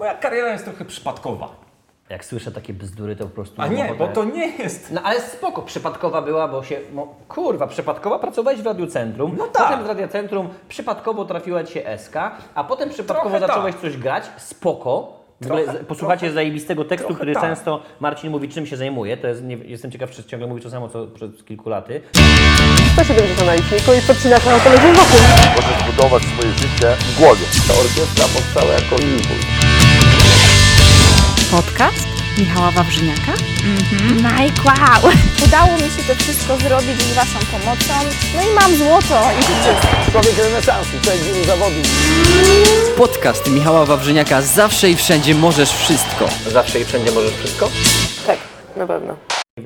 moja kariera jest trochę przypadkowa. Jak słyszę takie bzdury, to po prostu... A nie, bo to nie jest... No ale spoko, przypadkowa była, bo się... No, kurwa, przypadkowa, pracowałeś w Radiocentrum, no tak. Potem w Radiocentrum przypadkowo trafiła ci się Eska, a potem przypadkowo trochę zacząłeś coś grać, spoko. Posłuchacie zajebistego tekstu, który często Marcin mówi, czym się zajmuje. To jest, nie, jestem ciekaw, czy ciągle mówi to samo, co przed kilku laty. 170 na liczniku i podcinasz na telewizji wokół. Możesz budować swoje życie w głowie. Ta orkiestra powstała jako impuls. Podcast Michała Wawrzyniaka? Najkłał! Udało mi się to wszystko zrobić z Waszą pomocą. No i mam złoto. Człowiek renesansu, człowiek wielu zawodów. Podcast Michała Wawrzyniaka Zawsze i Wszędzie Możesz Wszystko. Zawsze i Wszędzie Możesz Wszystko? Tak, na pewno.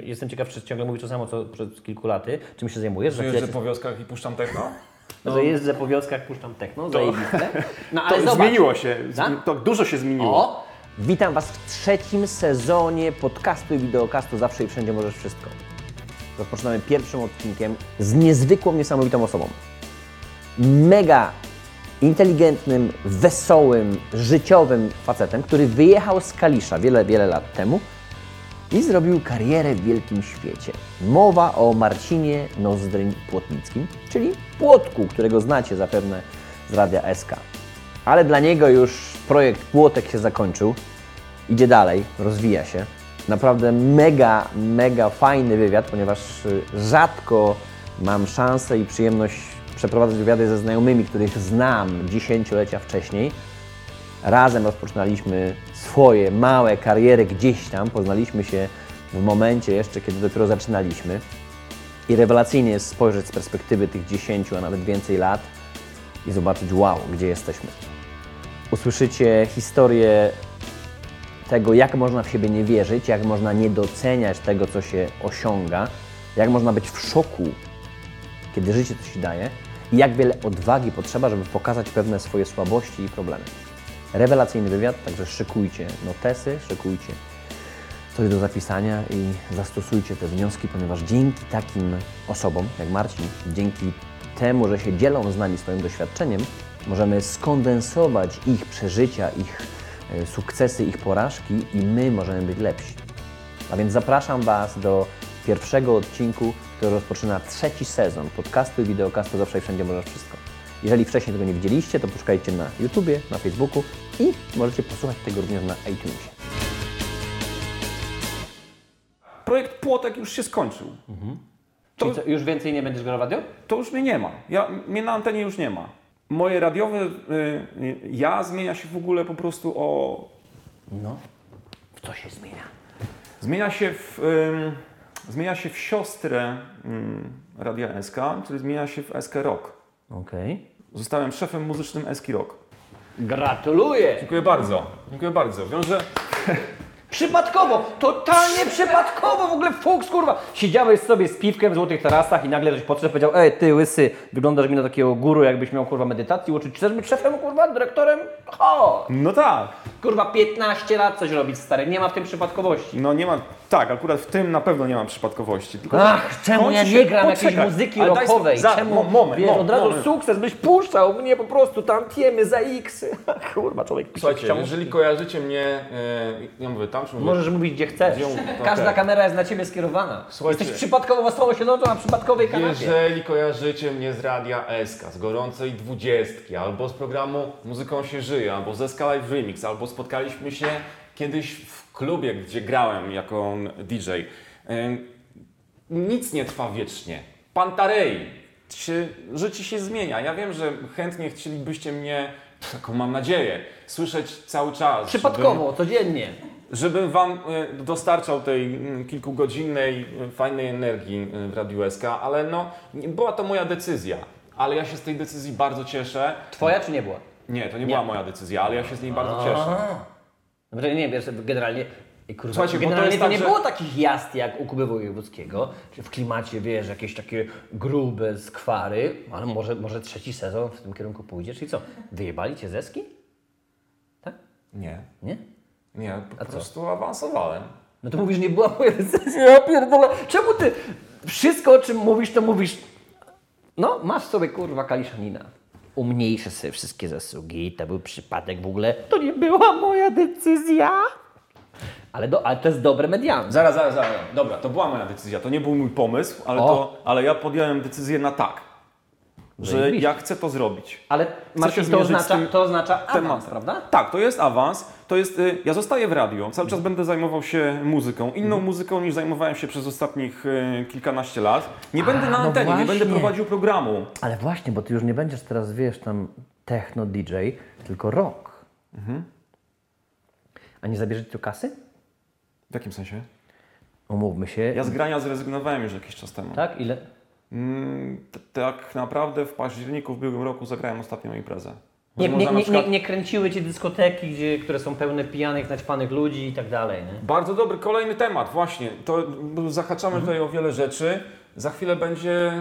Jestem ciekaw, czy ciągle mówi to samo, co przed kilku laty. Czym się zajmujesz? Że jeżdżę po wioskach i puszczam techno? No. Że jeżdżę po wioskach, puszczam techno, zajebiste. No, ale to zobacz, zmieniło się, to dużo się zmieniło. O? Witam Was w 3. sezonie podcastu i wideokastu Zawsze i Wszędzie Możesz Wszystko. Rozpoczynamy pierwszym odcinkiem z niezwykłą, niesamowitą osobą. Mega inteligentnym, wesołym, życiowym facetem, który wyjechał z Kalisza wiele, wiele lat temu i zrobił karierę w wielkim świecie. Mowa o Marcinie Nozdryn–Płotnickim, czyli Płotku, którego znacie zapewne z Radia Eska. Ale dla niego już projekt Płotek się zakończył, idzie dalej, rozwija się. Naprawdę mega, mega fajny wywiad, ponieważ rzadko mam szansę i przyjemność przeprowadzać wywiady ze znajomymi, których znam dziesięciolecia wcześniej. Razem rozpoczynaliśmy swoje małe kariery gdzieś tam, poznaliśmy się w momencie jeszcze, kiedy dopiero zaczynaliśmy. I rewelacyjnie jest spojrzeć z perspektywy tych 10, a nawet więcej lat i zobaczyć, wow, gdzie jesteśmy. Usłyszycie historię tego, jak można w siebie nie wierzyć, jak można nie doceniać tego, co się osiąga, jak można być w szoku, kiedy życie coś ci daje i jak wiele odwagi potrzeba, żeby pokazać pewne swoje słabości i problemy. Rewelacyjny wywiad, także szykujcie notesy, szykujcie coś do zapisania i zastosujcie te wnioski, ponieważ dzięki takim osobom jak Marcin, dzięki temu, że się dzielą z nami swoim doświadczeniem, możemy skondensować ich przeżycia, ich sukcesy, ich porażki i my możemy być lepsi. A więc zapraszam Was do pierwszego odcinku, który rozpoczyna 3. sezon podcastu i wideokastu Zawsze i Wszędzie Możesz Wszystko. Jeżeli wcześniej tego nie widzieliście, to poszukajcie na YouTubie, na Facebooku i możecie posłuchać tego również na iTunesie. Projekt Płotek już się skończył. Czyli co, już więcej nie będziesz grał radio? To już mnie nie ma. Mnie na antenie już nie ma. Moje radiowe ja zmienia się w ogóle po prostu o... No, w co się zmienia? Zmienia się w siostrę Radia Eska, czyli zmienia się w Eskę Rock. Okej. Zostałem szefem muzycznym Eski Rock. Gratuluję! Dziękuję bardzo, dziękuję bardzo. Wiąże... Przypadkowo, totalnie przypadkowo, w ogóle fuks, kurwa. Siedziałeś sobie z piwkiem w Złotych Tarasach i nagle ktoś podszedł i powiedział: ej, ty łysy, wyglądasz mi na takiego guru, jakbyś miał, kurwa, medytacji uczyć. Czy chcesz być szefem, kurwa, dyrektorem? O! No tak. Kurwa, 15 lat coś robić, stary, nie ma w tym przypadkowości. No nie ma, tak, akurat w tym na pewno nie ma przypadkowości. Tylko czemu ja nie gram jakiejś muzyki rockowej? Czemu? Od razu sukces byś puszczał mnie po prostu, tam tiemy za x. Kurwa, człowiek pisze. Słuchajcie, jeżeli kojarzycie mnie, ja mówię tam, czy mówię... Możesz mówić, gdzie chcesz. Każda kamera jest na ciebie skierowana. Słuchajcie, jesteś przypadkowo osobą siedzącą na przypadkowej kanapie. Jeżeli kojarzycie mnie z Radia Eska, z gorącej 20, albo z programu Muzyką się żyje, albo ze Eska Live Remix, albo spotkaliśmy się kiedyś w klubie, gdzie grałem jako DJ. Nic nie trwa wiecznie. Pantarei. Życie się zmienia. Ja wiem, że chętnie chcielibyście mnie, taką mam nadzieję, słyszeć cały czas. Przypadkowo, codziennie. Żebym Wam dostarczał tej kilkugodzinnej, fajnej energii w Radiu Eska, ale no, była to moja decyzja. Ale ja się z tej decyzji bardzo cieszę. Twoja czy nie była? Nie, to nie była moja decyzja, ale ja się z niej bardzo cieszę. Nie wiesz, generalnie... Kurwa, słuchajcie, generalnie to tak, nie było takich jazd jak u Kuby Wojewódzkiego, czy w klimacie, wiesz, jakieś takie grube skwary, ale może 3. sezon w tym kierunku pójdzie, czyli co, wyjebali cię zeski? Tak? Nie. Nie? Nie, po prostu awansowałem. No to mówisz, nie była moja decyzja, ja pierdolę. Czemu ty wszystko, o czym mówisz, to mówisz... No, masz sobie, kurwa, kaliszanina. umniejszę sobie wszystkie zasługi, to był przypadek w ogóle, to nie była moja decyzja. Ale to jest dobre medialne. Zaraz. Dobra, to była moja decyzja, to nie był mój pomysł, ale ja podjąłem decyzję na tak, że ja chcę to zrobić. Ale Marcin, to oznacza awans, prawda? Tak, to jest awans. To jest, ja zostaję w radiu, cały czas będę zajmował się muzyką, inną muzyką niż zajmowałem się przez ostatnich kilkanaście lat. Nie będę na antenie, nie będę prowadził programu. Ale właśnie, bo ty już nie będziesz teraz, wiesz, tam techno DJ, tylko rock. Mhm. A nie zabierzecie tu kasy? W jakim sensie? Umówmy się. Ja z grania zrezygnowałem już jakiś czas temu. Tak? Ile? Tak naprawdę w październiku w ubiegłym roku zagrałem ostatnią imprezę. Nie kręciły cię dyskoteki, które są pełne pijanych, naćpanych ludzi i tak dalej. Nie? Bardzo dobry kolejny temat, właśnie. To zahaczamy tutaj o wiele rzeczy. Za chwilę będzie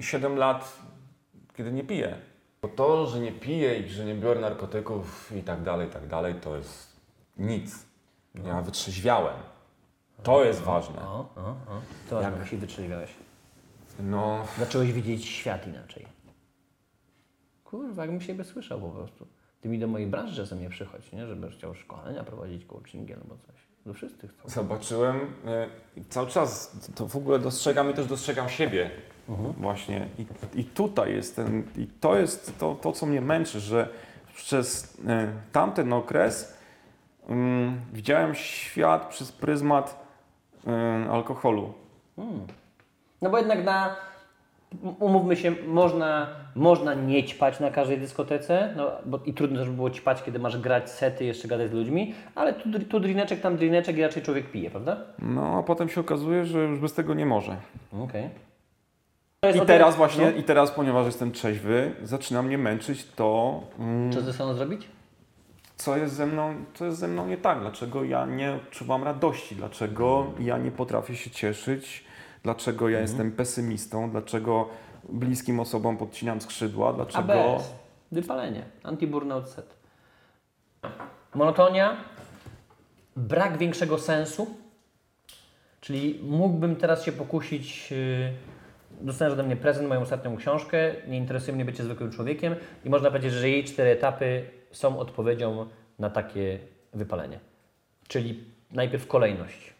7 lat, kiedy nie piję. To, że nie piję i że nie biorę narkotyków i tak dalej, to jest nic. Ja wytrzeźwiałem. To jest ważne. To jak się wytrzeźwiałeś? No... Zacząłeś widzieć świat inaczej. Kurwa, jakbym siebie słyszał po prostu. Ty mi do mojej branży czasem nie przychodź, nie? Żebyś chciał szkolenia prowadzić, coachingi albo coś. Do wszystkich chcą. Zobaczyłem, cały czas to w ogóle dostrzegam i też dostrzegam siebie. Właśnie. I tutaj jest ten, i to jest to, co mnie męczy, że przez tamten okres widziałem świat przez pryzmat alkoholu. No bo jednak umówmy się, można nie ćpać na każdej dyskotece, no bo i trudno też było ćpać, kiedy masz grać sety, jeszcze gadać z ludźmi, ale tu drineczek, tam drineczek i raczej człowiek pije, prawda? No, a potem się okazuje, że już bez tego nie może. Okej. I teraz, ponieważ jestem trzeźwy, zaczyna mnie męczyć to... Co ze sobą zrobić? Co jest ze mną nie tak? Dlaczego ja nie odczuwam radości? Dlaczego ja nie potrafię się cieszyć? Dlaczego ja jestem pesymistą? Dlaczego bliskim osobom podcinam skrzydła? Dlaczego... ABS, wypalenie, anti-burnout set. Monotonia, brak większego sensu, czyli mógłbym teraz się pokusić... Dostaniesz ode mnie prezent, moją ostatnią książkę, nie interesuje mnie bycie zwykłym człowiekiem i można powiedzieć, że jej 4 etapy są odpowiedzią na takie wypalenie. Czyli najpierw kolejność.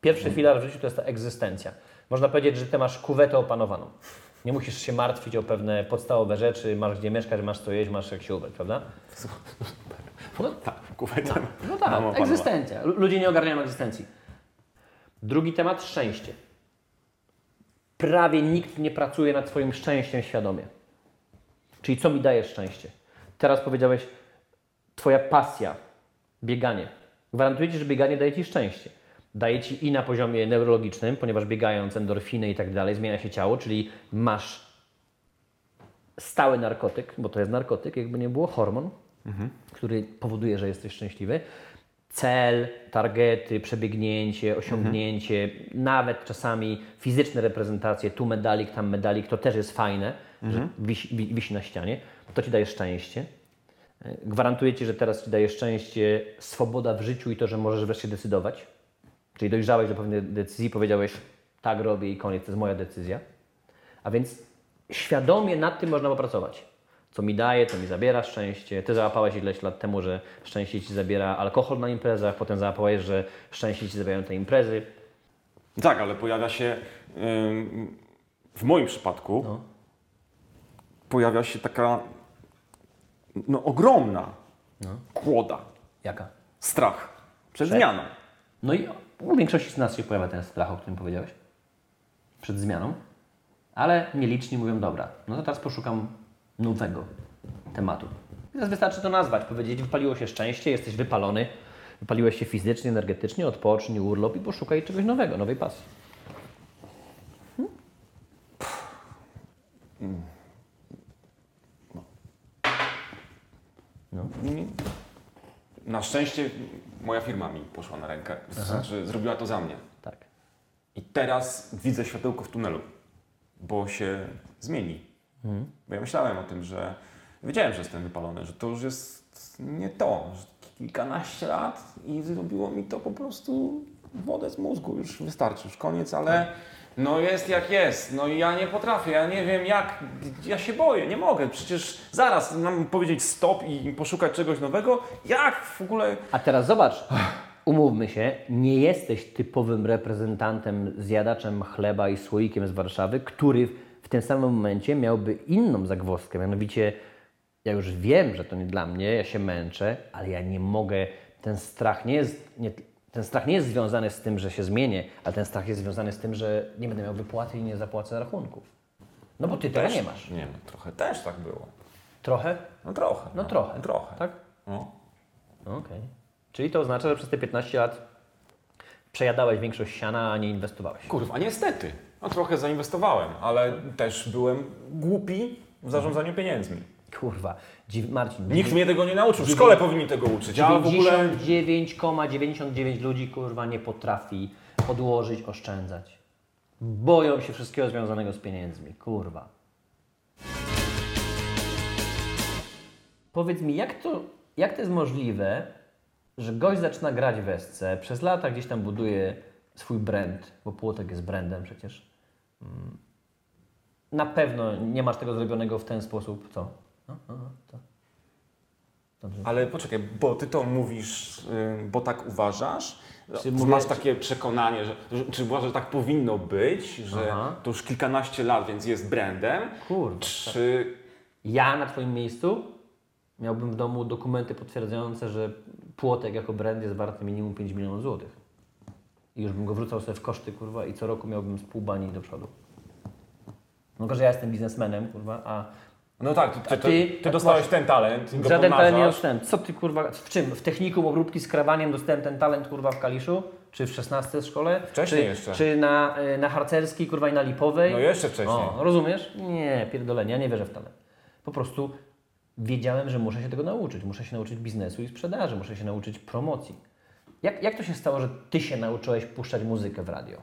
Pierwszy filar w życiu to jest ta egzystencja. Można powiedzieć, że ty masz kuwetę opanowaną. Nie musisz się martwić o pewne podstawowe rzeczy, masz gdzie mieszkać, masz co jeść, masz jak się ubrać, prawda? No tak, kuwetę. No tak, egzystencja. Ludzie nie ogarniają egzystencji. Drugi temat, szczęście. Prawie nikt nie pracuje nad swoim szczęściem świadomie. Czyli co mi daje szczęście? Teraz powiedziałeś, twoja pasja, bieganie. Gwarantuję ci, że bieganie daje ci szczęście. Daje ci i na poziomie neurologicznym, ponieważ biegając endorfiny i tak dalej, zmienia się ciało, czyli masz stały narkotyk, bo to jest narkotyk, jakby nie było, hormon, który powoduje, że jesteś szczęśliwy. Cel, targety, przebiegnięcie, osiągnięcie, nawet czasami fizyczne reprezentacje, tu medalik, tam medalik, to też jest fajne, że wisi na ścianie, to ci daje szczęście. Gwarantuję ci, że teraz ci daje szczęście swoboda w życiu i to, że możesz wreszcie decydować. Czyli dojrzałeś do pewnej decyzji, powiedziałeś, tak robię i koniec, to jest moja decyzja. A więc świadomie nad tym można popracować. Co mi daje, co mi zabiera szczęście. Ty załapałeś ileś lat temu, że szczęście ci zabiera alkohol na imprezach, potem załapałeś, że szczęście ci zabierają te imprezy. Tak, ale pojawia się, w moim przypadku, pojawia się taka ogromna kłoda. Jaka? Strach. Przed zmianą. No i u większości z nas się pojawia ten strach, o którym powiedziałeś. Przed zmianą. Ale nieliczni mówią, dobra, no to teraz poszukam nowego tematu. Teraz wystarczy to nazwać, powiedzieć, wypaliło się szczęście, jesteś wypalony, wypaliłeś się fizycznie, energetycznie, odpocznij, urlop i poszukaj czegoś nowego, nowej pasji. Na szczęście moja firma mi poszła na rękę, znaczy zrobiła to za mnie. Tak. I teraz widzę światełko w tunelu, bo się zmieni. Bo ja myślałem o tym, że wiedziałem, że jestem wypalony, że to już jest nie to, że kilkanaście lat i zrobiło mi to po prostu wodę z mózgu, już wystarczy, już koniec, ale No jest jak jest, no i ja nie potrafię, ja nie wiem jak, ja się boję, nie mogę, przecież zaraz mam powiedzieć stop i poszukać czegoś nowego, jak w ogóle... A teraz zobacz, umówmy się, nie jesteś typowym reprezentantem, zjadaczem chleba i słoikiem z Warszawy, który w tym samym momencie miałby inną zagwozdkę, mianowicie ja już wiem, że to nie dla mnie, ja się męczę, ale ja nie mogę, ten strach nie jest związany z tym, że się zmienię, ale ten strach jest związany z tym, że nie będę miał wypłaty i nie zapłacę rachunków. No bo ty też, tego nie masz. Nie, no trochę też tak było. Trochę? No trochę. No trochę. Trochę. Tak? No. Okej. Okay. Czyli to oznacza, że przez te 15 lat przejadałeś większość siana, a nie inwestowałeś. Kurwa, niestety. No trochę zainwestowałem, ale też byłem głupi w zarządzaniu pieniędzmi. Kurwa, Marcin... Nikt mnie tego nie nauczył, w szkole powinni tego uczyć, a w ogóle... 99,99 ludzi, kurwa, nie potrafi odłożyć, oszczędzać. Boją się wszystkiego związanego z pieniędzmi, kurwa. Powiedz mi, jak to jest możliwe, że gość zaczyna grać w Esce, przez lata gdzieś tam buduje swój brand, bo Płotek jest brandem przecież. Na pewno nie masz tego zrobionego w ten sposób, co? To. Ale poczekaj, bo ty to mówisz, bo tak uważasz? Czy masz takie przekonanie, czy uważasz, że tak powinno być, że to już kilkanaście lat, więc jest brandem? Kurwa. Czy... Ja na twoim miejscu miałbym w domu dokumenty potwierdzające, że Płotek jako brand jest wart minimum 5 milionów złotych. I już bym go wrzucał sobie w koszty, kurwa, i co roku miałbym z pół bani do przodu. No, że ja jestem biznesmenem, kurwa, a... No tak, ty dostałeś ten talent, go żaden pomnażasz. Talent nie dostałem. Co ty, kurwa, w czym? W technikum obróbki z krawaniem dostałem ten talent, kurwa, w Kaliszu? Czy w 16 szkole? Wcześniej czy, jeszcze. Czy na harcerskiej, kurwa, i na Lipowej? No jeszcze wcześniej. O, rozumiesz? Nie, pierdolenie, ja nie wierzę w talent. Po prostu wiedziałem, że muszę się tego nauczyć. Muszę się nauczyć biznesu i sprzedaży, muszę się nauczyć promocji. Jak to się stało, że ty się nauczyłeś puszczać muzykę w radio?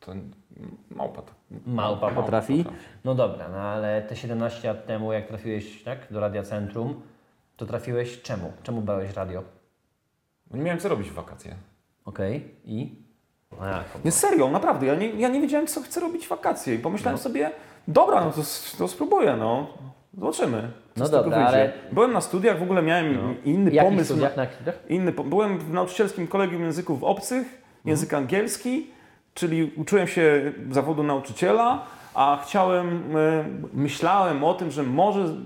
To... Małpa potrafi? No dobra, no ale te 17 lat temu, jak trafiłeś do Radiocentrum, to trafiłeś czemu? Czemu brałeś radio? Nie miałem co robić w wakacje. Okej, okay. I? Nie, serio, naprawdę, ja nie wiedziałem, co chcę robić w wakacje i pomyślałem sobie, dobra, no to spróbuję, no. Zobaczymy, co no z dobra, tego wyjdzie. Ale... Byłem na studiach, w ogóle miałem inny pomysł. Studiach, na studiach? Byłem w nauczycielskim kolegium języków obcych, język angielski. Czyli uczyłem się zawodu nauczyciela, a myślałem o tym, że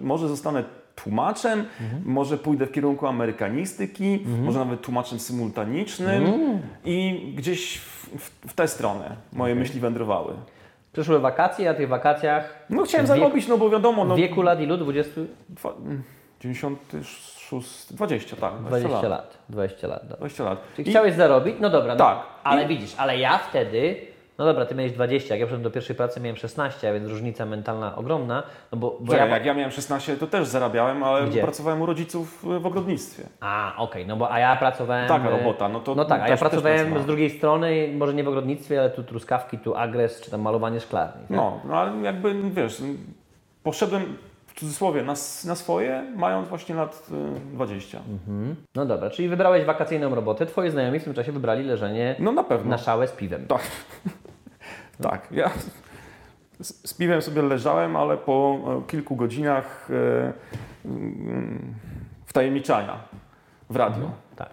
może zostanę tłumaczem, może pójdę w kierunku amerykanistyki, może nawet tłumaczem symultanicznym i gdzieś w tę stronę moje myśli wędrowały. Przyszły wakacje, a tych wakacjach... No chciałem zarobić, no bo wiadomo... No, wieku lat ilu? 20? 96... 20, tak. 20 lat. Czyli chciałeś zarobić? No dobra. Tak. No, ale widzisz, ale ja wtedy... No dobra, ty miałeś 20, jak ja przyszedłem do pierwszej pracy miałem 16, a więc różnica mentalna ogromna. No bo Czekaj, jak ja miałem 16, to też zarabiałem, ale pracowałem u rodziców w ogrodnictwie. A, okej, no bo a ja pracowałem... Taka robota, no to... No tak, a ja pracowałem z drugiej strony, może nie w ogrodnictwie, ale tu truskawki, tu agres, czy tam malowanie szklarni. Tak? No, ale jakby, wiesz, poszedłem... W cudzysłowie, na swoje, mając właśnie lat 20. No dobra, czyli wybrałeś wakacyjną robotę. Twoi znajomi w tym czasie wybrali leżenie na szałę z piwem. Tak, tak. Ja z piwem sobie leżałem, ale po kilku godzinach wtajemniczania w radio. Tak.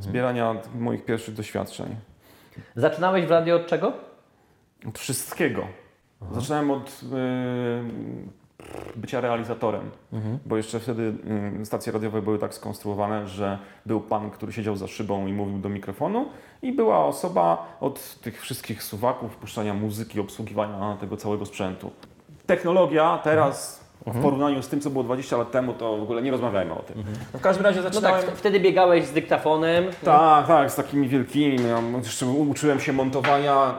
Zbierania moich pierwszych doświadczeń. Zaczynałeś w radio od czego? Od wszystkiego. Zaczynałem od... bycia realizatorem, bo jeszcze wtedy stacje radiowe były tak skonstruowane, że był pan, który siedział za szybą i mówił do mikrofonu i była osoba od tych wszystkich suwaków, puszczania muzyki, obsługiwania tego całego sprzętu. Technologia teraz w porównaniu z tym, co było 20 lat temu, to w ogóle nie rozmawiajmy o tym. W każdym razie zaczynałem... No tak, wtedy biegałeś z dyktafonem. Tak, z takimi wielkimi. Ja jeszcze uczyłem się montowania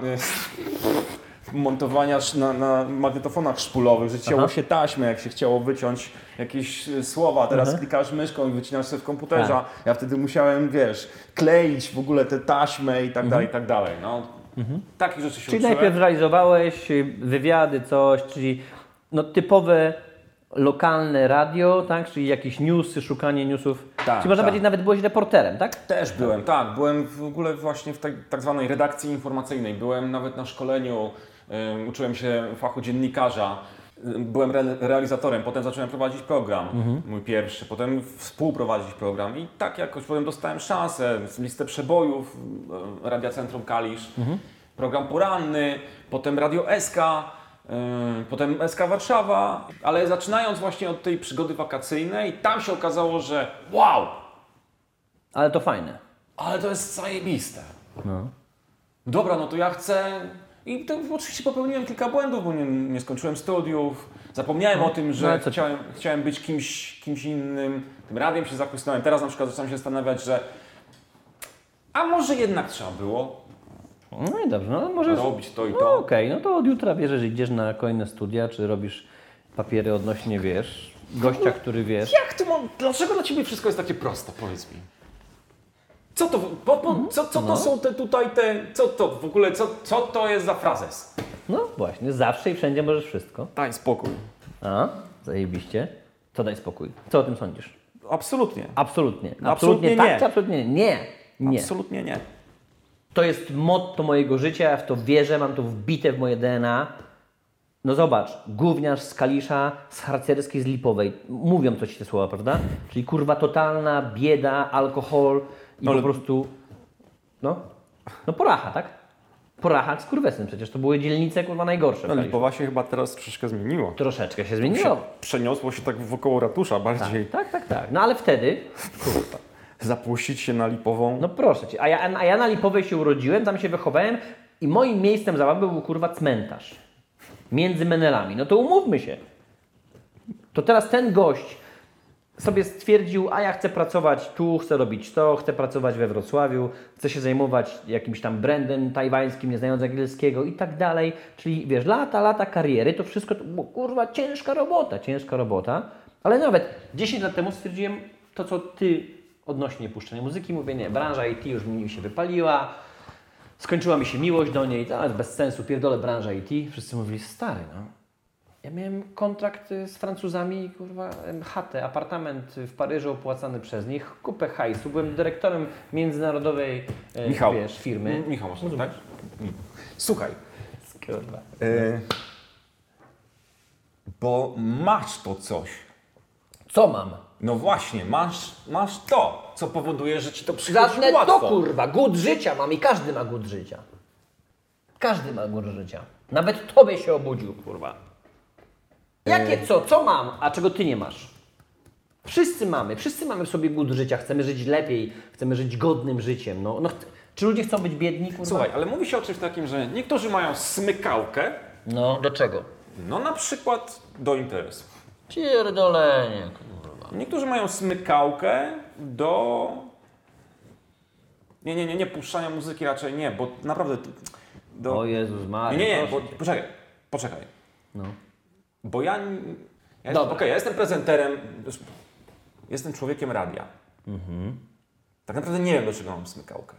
na magnetofonach szpulowych, że cięło się taśmę, jak się chciało wyciąć jakieś słowa. Teraz klikasz myszką i wycinasz sobie w komputerze. Ja wtedy musiałem, kleić w ogóle tę taśmę i tak dalej, i tak dalej. No, takich rzeczy się uczyłem. Czyli najpierw realizowałeś wywiady, czyli typowe lokalne radio, tak? Czyli jakieś newsy, szukanie newsów. Tak, czyli można powiedzieć, nawet byłeś reporterem, tak? Też byłem, tak. Byłem w ogóle właśnie w tak zwanej redakcji informacyjnej. Byłem nawet na szkoleniu, uczyłem się fachu dziennikarza. Byłem realizatorem, potem zacząłem prowadzić program, mój pierwszy, potem współprowadzić program i tak jakoś potem dostałem szansę, listę przebojów, Radiocentrum Kalisz, program poranny, potem Radio Eska, potem Eska Warszawa, ale zaczynając właśnie od tej przygody wakacyjnej, tam się okazało, że wow! Ale to fajne. Ale to jest zajebiste. No. Dobra, no to ja chcę... I to oczywiście popełniłem kilka błędów, bo nie skończyłem studiów, zapomniałem o tym, że chciałem być kimś innym, tym radiem się zachłysnąłem. Teraz na przykład zacząłem się zastanawiać, że a może jednak trzeba było no i dobrze, no może robić to i to. No okej, no to od jutra bierzesz, idziesz na kolejne studia, czy robisz papiery odnośnie, wiesz, gościa, który wiesz. Jak ty mam, dlaczego dla ciebie wszystko jest takie proste, powiedz mi? Co to, co to są te tutaj, co to w ogóle, co to jest za frazes? No właśnie, zawsze i wszędzie możesz wszystko. Daj spokój. A, zajebiście. To daj spokój. Co o tym sądzisz? Absolutnie. Absolutnie tak, nie. Czy absolutnie nie? Nie. Absolutnie nie. To jest motto mojego życia, ja w to wierzę, mam to wbite w moje DNA. No zobacz, gówniarz z Kalisza, z harcerskiej, z Lipowej. Mówią coś te słowa, prawda? Czyli kurwa totalna bieda, alkohol. I po prostu, no poracha, tak? Poracha z kurwesem, przecież to były dzielnice kurwa najgorsze. No Lipowa się chyba teraz troszeczkę zmieniło. Troszeczkę się zmieniło. Przeniosło się tak wokoło ratusza bardziej. Tak. No ale wtedy, kurwa. Zapuścić się na Lipową. No proszę cię, a ja na Lipowej się urodziłem, tam się wychowałem i moim miejscem zabawy był kurwa cmentarz. Między menelami. No to umówmy się. To teraz ten gość sobie stwierdził, a ja chcę pracować tu, chcę robić to, chcę pracować we Wrocławiu, chcę się zajmować jakimś tam brandem tajwańskim, nie znając angielskiego i tak dalej. Czyli wiesz, lata kariery, to wszystko, bo, kurwa, ciężka robota. Ale nawet 10 lat temu stwierdziłem to, co ty odnośnie puszczenia muzyki, mówię, nie, branża IT już mi się wypaliła, skończyła mi się miłość do niej, to jest bez sensu, pierdolę branża IT. Wszyscy mówili, stary, no. Ja miałem kontrakt z Francuzami, kurwa, chatę, apartament w Paryżu opłacany przez nich, kupę hajsu, byłem dyrektorem międzynarodowej firmy. Michał, tak? Słuchaj, kurwa. Bo masz to coś. Co mam? No właśnie, masz to, co powoduje, że ci to przychodzi łatwo. To kurwa, głód życia mam i każdy ma głód życia. Każdy ma głód życia. Nawet tobie się obudził, kurwa. Jakie co mam, a czego ty nie masz? Wszyscy mamy w sobie głód życia, chcemy żyć lepiej, chcemy żyć godnym życiem. Czy ludzie chcą być biedni? Kurwa? Słuchaj, ale mówi się o czymś takim, że niektórzy mają smykałkę. No, do czego? No na przykład do interesu. Pierdolenie, kurwa. Niektórzy mają smykałkę do... Nie, puszczania muzyki raczej nie, bo naprawdę... Do... O Jezus Maria. Poczekaj. No. Bo ja jestem prezenterem, jestem człowiekiem radia. Mhm. Tak naprawdę nie wiem, do czego mam smykałkę.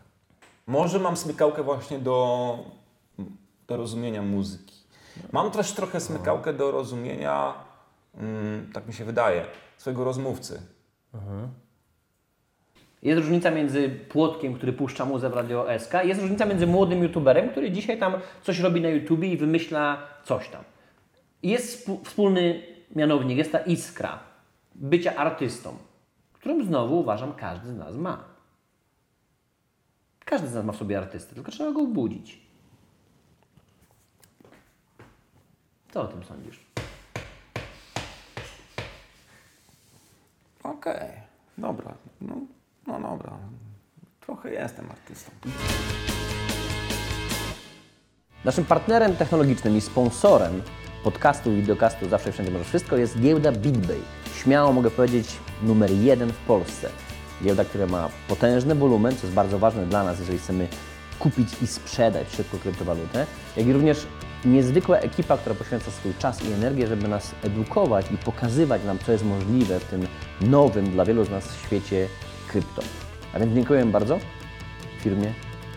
Może mam smykałkę właśnie do rozumienia muzyki. Mam też trochę smykałkę do rozumienia, tak mi się wydaje, swojego rozmówcy. Mhm. Jest różnica między Płotkiem, który puszcza muzę w Radio SK, jest różnica między młodym youtuberem, który dzisiaj tam coś robi na YouTubie i wymyśla coś tam. Jest wspólny mianownik, jest ta iskra bycia artystą, którą znowu uważam każdy z nas ma. Każdy z nas ma w sobie artystę, tylko trzeba go obudzić. Co o tym sądzisz? Okej. Dobra. No dobra. Trochę jestem artystą. Naszym partnerem technologicznym i sponsorem podcastu i wideokastu Zawsze i Wszędzie Możesz Wszystko jest giełda BitBay. Śmiało mogę powiedzieć numer 1 w Polsce. Giełda, która ma potężny wolumen, co jest bardzo ważne dla nas, jeżeli chcemy kupić i sprzedać szybko kryptowalutę, jak i również niezwykła ekipa, która poświęca swój czas i energię, żeby nas edukować i pokazywać nam, co jest możliwe w tym nowym dla wielu z nas w świecie krypto. A więc dziękuję bardzo firmie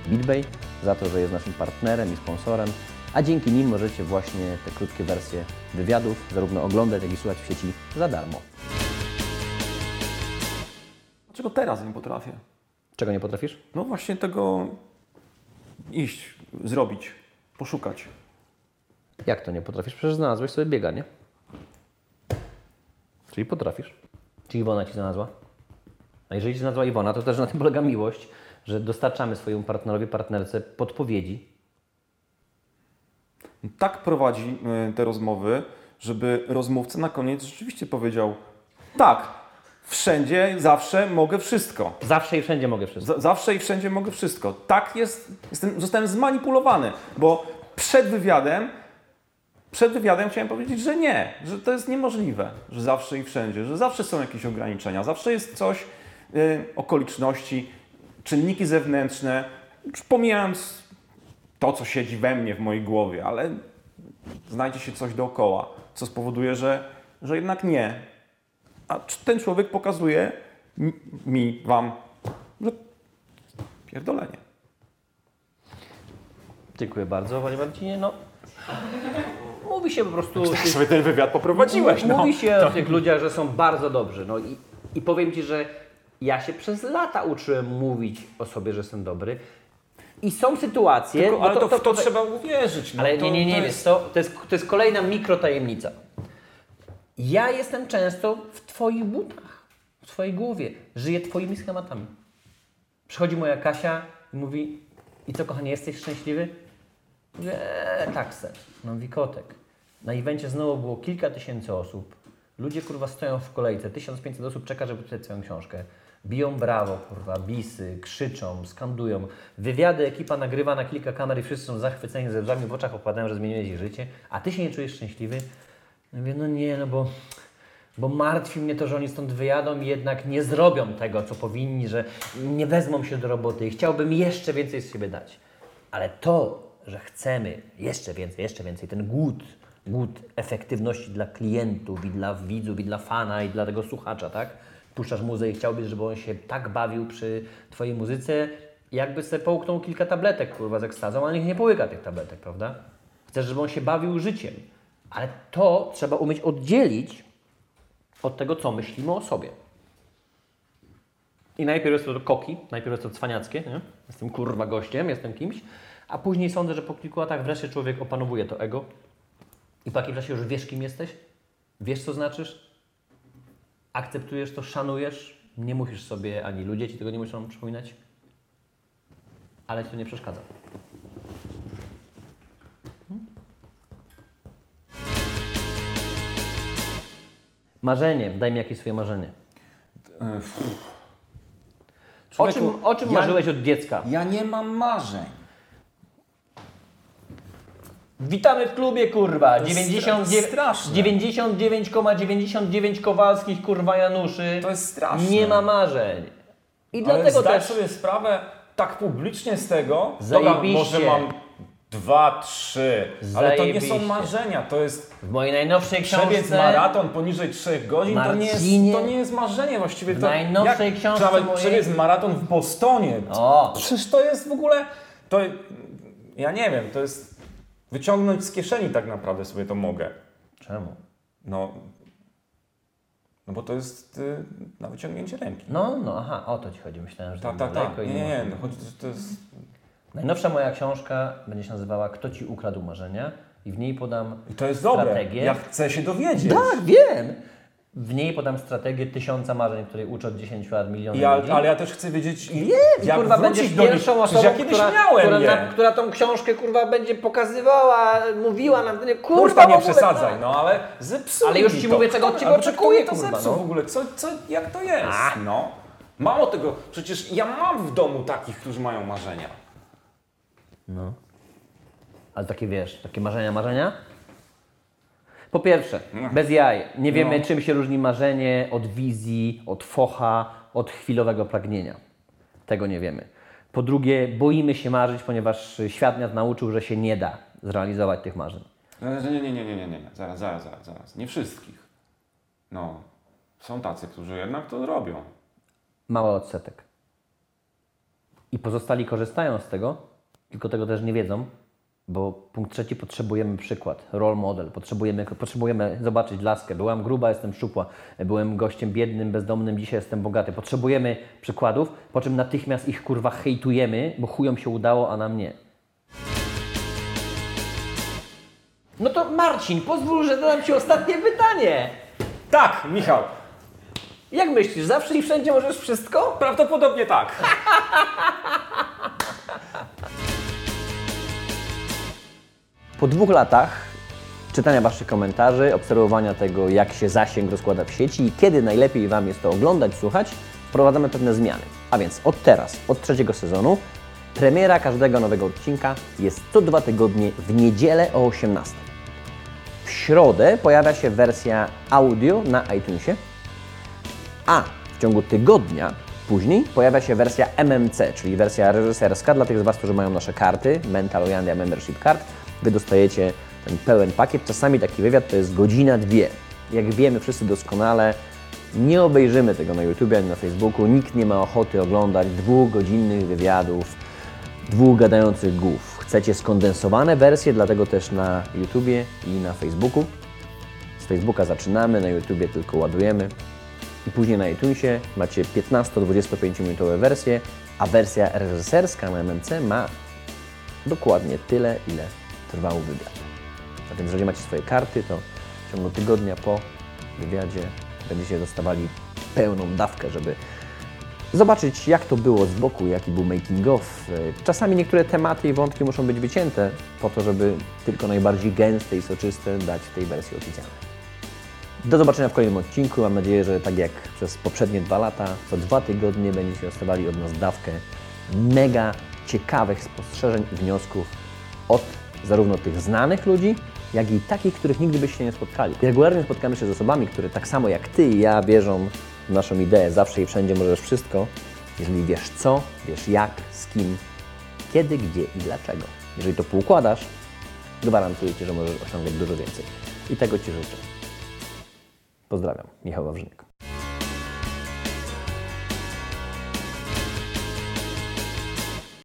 BitBay za to, że jest naszym partnerem i sponsorem, a dzięki nim możecie właśnie te krótkie wersje wywiadów zarówno oglądać, jak i słuchać w sieci za darmo. Czego teraz nie potrafię? Czego nie potrafisz? No właśnie tego iść, zrobić, poszukać. Jak to nie potrafisz? Przecież znalazłeś sobie bieganie. Czyli potrafisz. Czy Iwona ci znalazła? A jeżeli ci znalazła Iwona, to też na tym polega miłość, że dostarczamy swojemu partnerowi, partnerce podpowiedzi. Tak prowadzi te rozmowy, żeby rozmówca na koniec rzeczywiście powiedział tak. Wszędzie, zawsze mogę wszystko. Zawsze i wszędzie mogę wszystko. Zawsze i wszędzie mogę wszystko. Tak jest, zostałem zmanipulowany, bo przed wywiadem chciałem powiedzieć, że nie, że to jest niemożliwe, że zawsze i wszędzie, że zawsze są jakieś ograniczenia, zawsze jest coś, okoliczności, czynniki zewnętrzne, już pomijając to, co siedzi we mnie, w mojej głowie, ale znajdzie się coś dookoła, co spowoduje, że jednak nie. A ten człowiek pokazuje mi, wam, że pierdolenie. Dziękuję bardzo, panie Marcinie. No, mówi się po prostu... Tak sobie ten wywiad poprowadziłeś. Mówi się o tych ludziach, że są bardzo dobrzy. No i powiem ci, że ja się przez lata uczyłem mówić o sobie, że jestem dobry. I są sytuacje... Tylko, ale to trzeba uwierzyć. No, ale nie, wiesz co, to jest kolejna mikrotajemnica. Ja jestem często w twoich butach, w twojej głowie, żyję twoimi schematami. Przychodzi moja Kasia i mówi, i co kochanie, jesteś szczęśliwy? Mówię, tak se, mam wikotek. Na evencie znowu było kilka tysięcy osób, ludzie kurwa stoją w kolejce, 1500 osób czeka, żeby pisać swoją książkę. Biją brawo, kurwa, bisy, krzyczą, skandują. Wywiady ekipa nagrywa na kilka kamer i wszyscy są zachwyceni, ze łzami w oczach opadają, że zmieniłeś ich życie, a ty się nie czujesz szczęśliwy? Mówię, no nie, no bo martwi mnie to, że oni stąd wyjadą i jednak nie zrobią tego, co powinni, że nie wezmą się do roboty i chciałbym jeszcze więcej z siebie dać. Ale to, że chcemy jeszcze więcej, ten głód efektywności dla klientów i dla widzów i dla fana i dla tego słuchacza, tak? Puszczasz muzę i chciałbyś, żeby on się tak bawił przy twojej muzyce, jakby se połknął kilka tabletek, kurwa, z ekstazą, ale nikt nie połyka tych tabletek, prawda? Chcesz, żeby on się bawił życiem. Ale to trzeba umieć oddzielić od tego, co myślimy o sobie. I najpierw jest to koki, najpierw jest to cwaniackie, nie? Jestem kurwa gościem, jestem kimś, a później sądzę, że po kilku latach wreszcie człowiek opanowuje to ego i po jakimś czasie już wiesz, kim jesteś, wiesz, co znaczysz, akceptujesz to, szanujesz, nie musisz sobie, ani ludzie ci tego nie muszą przypominać, ale ci to nie przeszkadza. Marzenie. Daj mi jakieś swoje marzenie. Człowieku, o czym marzyłeś od dziecka? Ja nie mam marzeń. Witamy w klubie, kurwa. 99,99 Kowalskich, kurwa, Januszy. To jest straszne. Nie ma marzeń. I dlatego zdaj też... sobie sprawę tak publicznie z tego, zajebiście. Może mam... 2, 3. Ale to nie są marzenia, to jest... W mojej najnowszej książce... Przebiec maraton poniżej 3 godzin, to nie jest marzenie właściwie. To najnowszej jak książce mojej... Przebiec maraton w Bostonie. O. Przecież to jest w ogóle... To, ja nie wiem, to jest... Wyciągnąć z kieszeni tak naprawdę sobie to mogę. Czemu? No bo to jest na wyciągnięcie ręki. Aha, o to ci chodzi. Myślałem, że tak. Nie, no chodzi, to jest... Najnowsza moja książka będzie się nazywała Kto ci ukradł marzenia i w niej podam strategię. To jest dobre, ja chcę się dowiedzieć. Tak, wiem. W niej podam strategię 1000 marzeń, której uczę od 10 lat miliony ludzi. Ale ja też chcę wiedzieć, jak kurwa będziesz pierwszą osobą, ja która tą książkę kurwa będzie pokazywała, mówiła nam, kurwa nie przesadzaj, tak. No ale zepsuj. Ale już ci mówię, czego od ciebie oczekuję, to zepsuł w ogóle, co, jak to jest? No. Mało tego, przecież ja mam w domu takich, którzy mają marzenia. No. Ale takie wiesz, takie marzenia? Po pierwsze, bez jaj, nie wiemy czym się różni marzenie od wizji, od focha, od chwilowego pragnienia. Tego nie wiemy. Po drugie, boimy się marzyć, ponieważ świat nas nauczył, że się nie da zrealizować tych marzeń. Nie. Zaraz. Nie wszystkich. No, są tacy, którzy jednak to robią. Mały odsetek. I pozostali korzystają z tego, tylko tego też nie wiedzą Bo punkt trzeci, potrzebujemy przykład, role model, potrzebujemy zobaczyć laskę. Byłam gruba, jestem szczupła, byłem gościem biednym, bezdomnym, dzisiaj jestem bogaty. Potrzebujemy przykładów, po czym natychmiast ich kurwa hejtujemy, bo chujom się udało, a nam nie. No to Marcin, pozwól, że dodam Ci ostatnie pytanie. Tak, Michał. Jak myślisz, zawsze i wszędzie możesz wszystko? Prawdopodobnie tak. Po 2 latach czytania Waszych komentarzy, obserwowania tego, jak się zasięg rozkłada w sieci i kiedy najlepiej Wam jest to oglądać, słuchać, wprowadzamy pewne zmiany. A więc od teraz, od 3. sezonu, premiera każdego nowego odcinka jest co 2 tygodnie w niedzielę o 18:00. W środę pojawia się wersja audio na iTunesie, a w ciągu tygodnia później pojawia się wersja MMC, czyli wersja reżyserska dla tych z Was, którzy mają nasze karty, Mentalojandia Membership Card. Wy dostajecie ten pełen pakiet. Czasami taki wywiad to jest godzina, 2. Jak wiemy wszyscy doskonale, nie obejrzymy tego na YouTubie ani na Facebooku. Nikt nie ma ochoty oglądać 2-godzinnych wywiadów, 2 gadających głów. Chcecie skondensowane wersje, dlatego też na YouTubie i na Facebooku. Z Facebooka zaczynamy, na YouTubie tylko ładujemy. I później na iTunesie macie 15-25 minutowe wersje, a wersja reżyserska na MMC ma dokładnie tyle, ile trwał wywiad. A więc jeżeli macie swoje karty, to w ciągu tygodnia po wywiadzie będziecie dostawali pełną dawkę, żeby zobaczyć, jak to było z boku, jaki był making of. Czasami niektóre tematy i wątki muszą być wycięte po to, żeby tylko najbardziej gęste i soczyste dać w tej wersji oficjalnej. Do zobaczenia w kolejnym odcinku. Mam nadzieję, że tak jak przez poprzednie 2 lata, co 2 tygodnie będziecie dostawali od nas dawkę mega ciekawych spostrzeżeń i wniosków od zarówno tych znanych ludzi, jak i takich, których nigdy byście nie spotkali. Regularnie spotkamy się z osobami, które tak samo jak Ty i ja wierzą w naszą ideę zawsze i wszędzie możesz wszystko, jeżeli wiesz co, wiesz jak, z kim, kiedy, gdzie i dlaczego. Jeżeli to poukładasz, gwarantuję Ci, że możesz osiągać dużo więcej. I tego Ci życzę. Pozdrawiam, Michał Wawrzynek.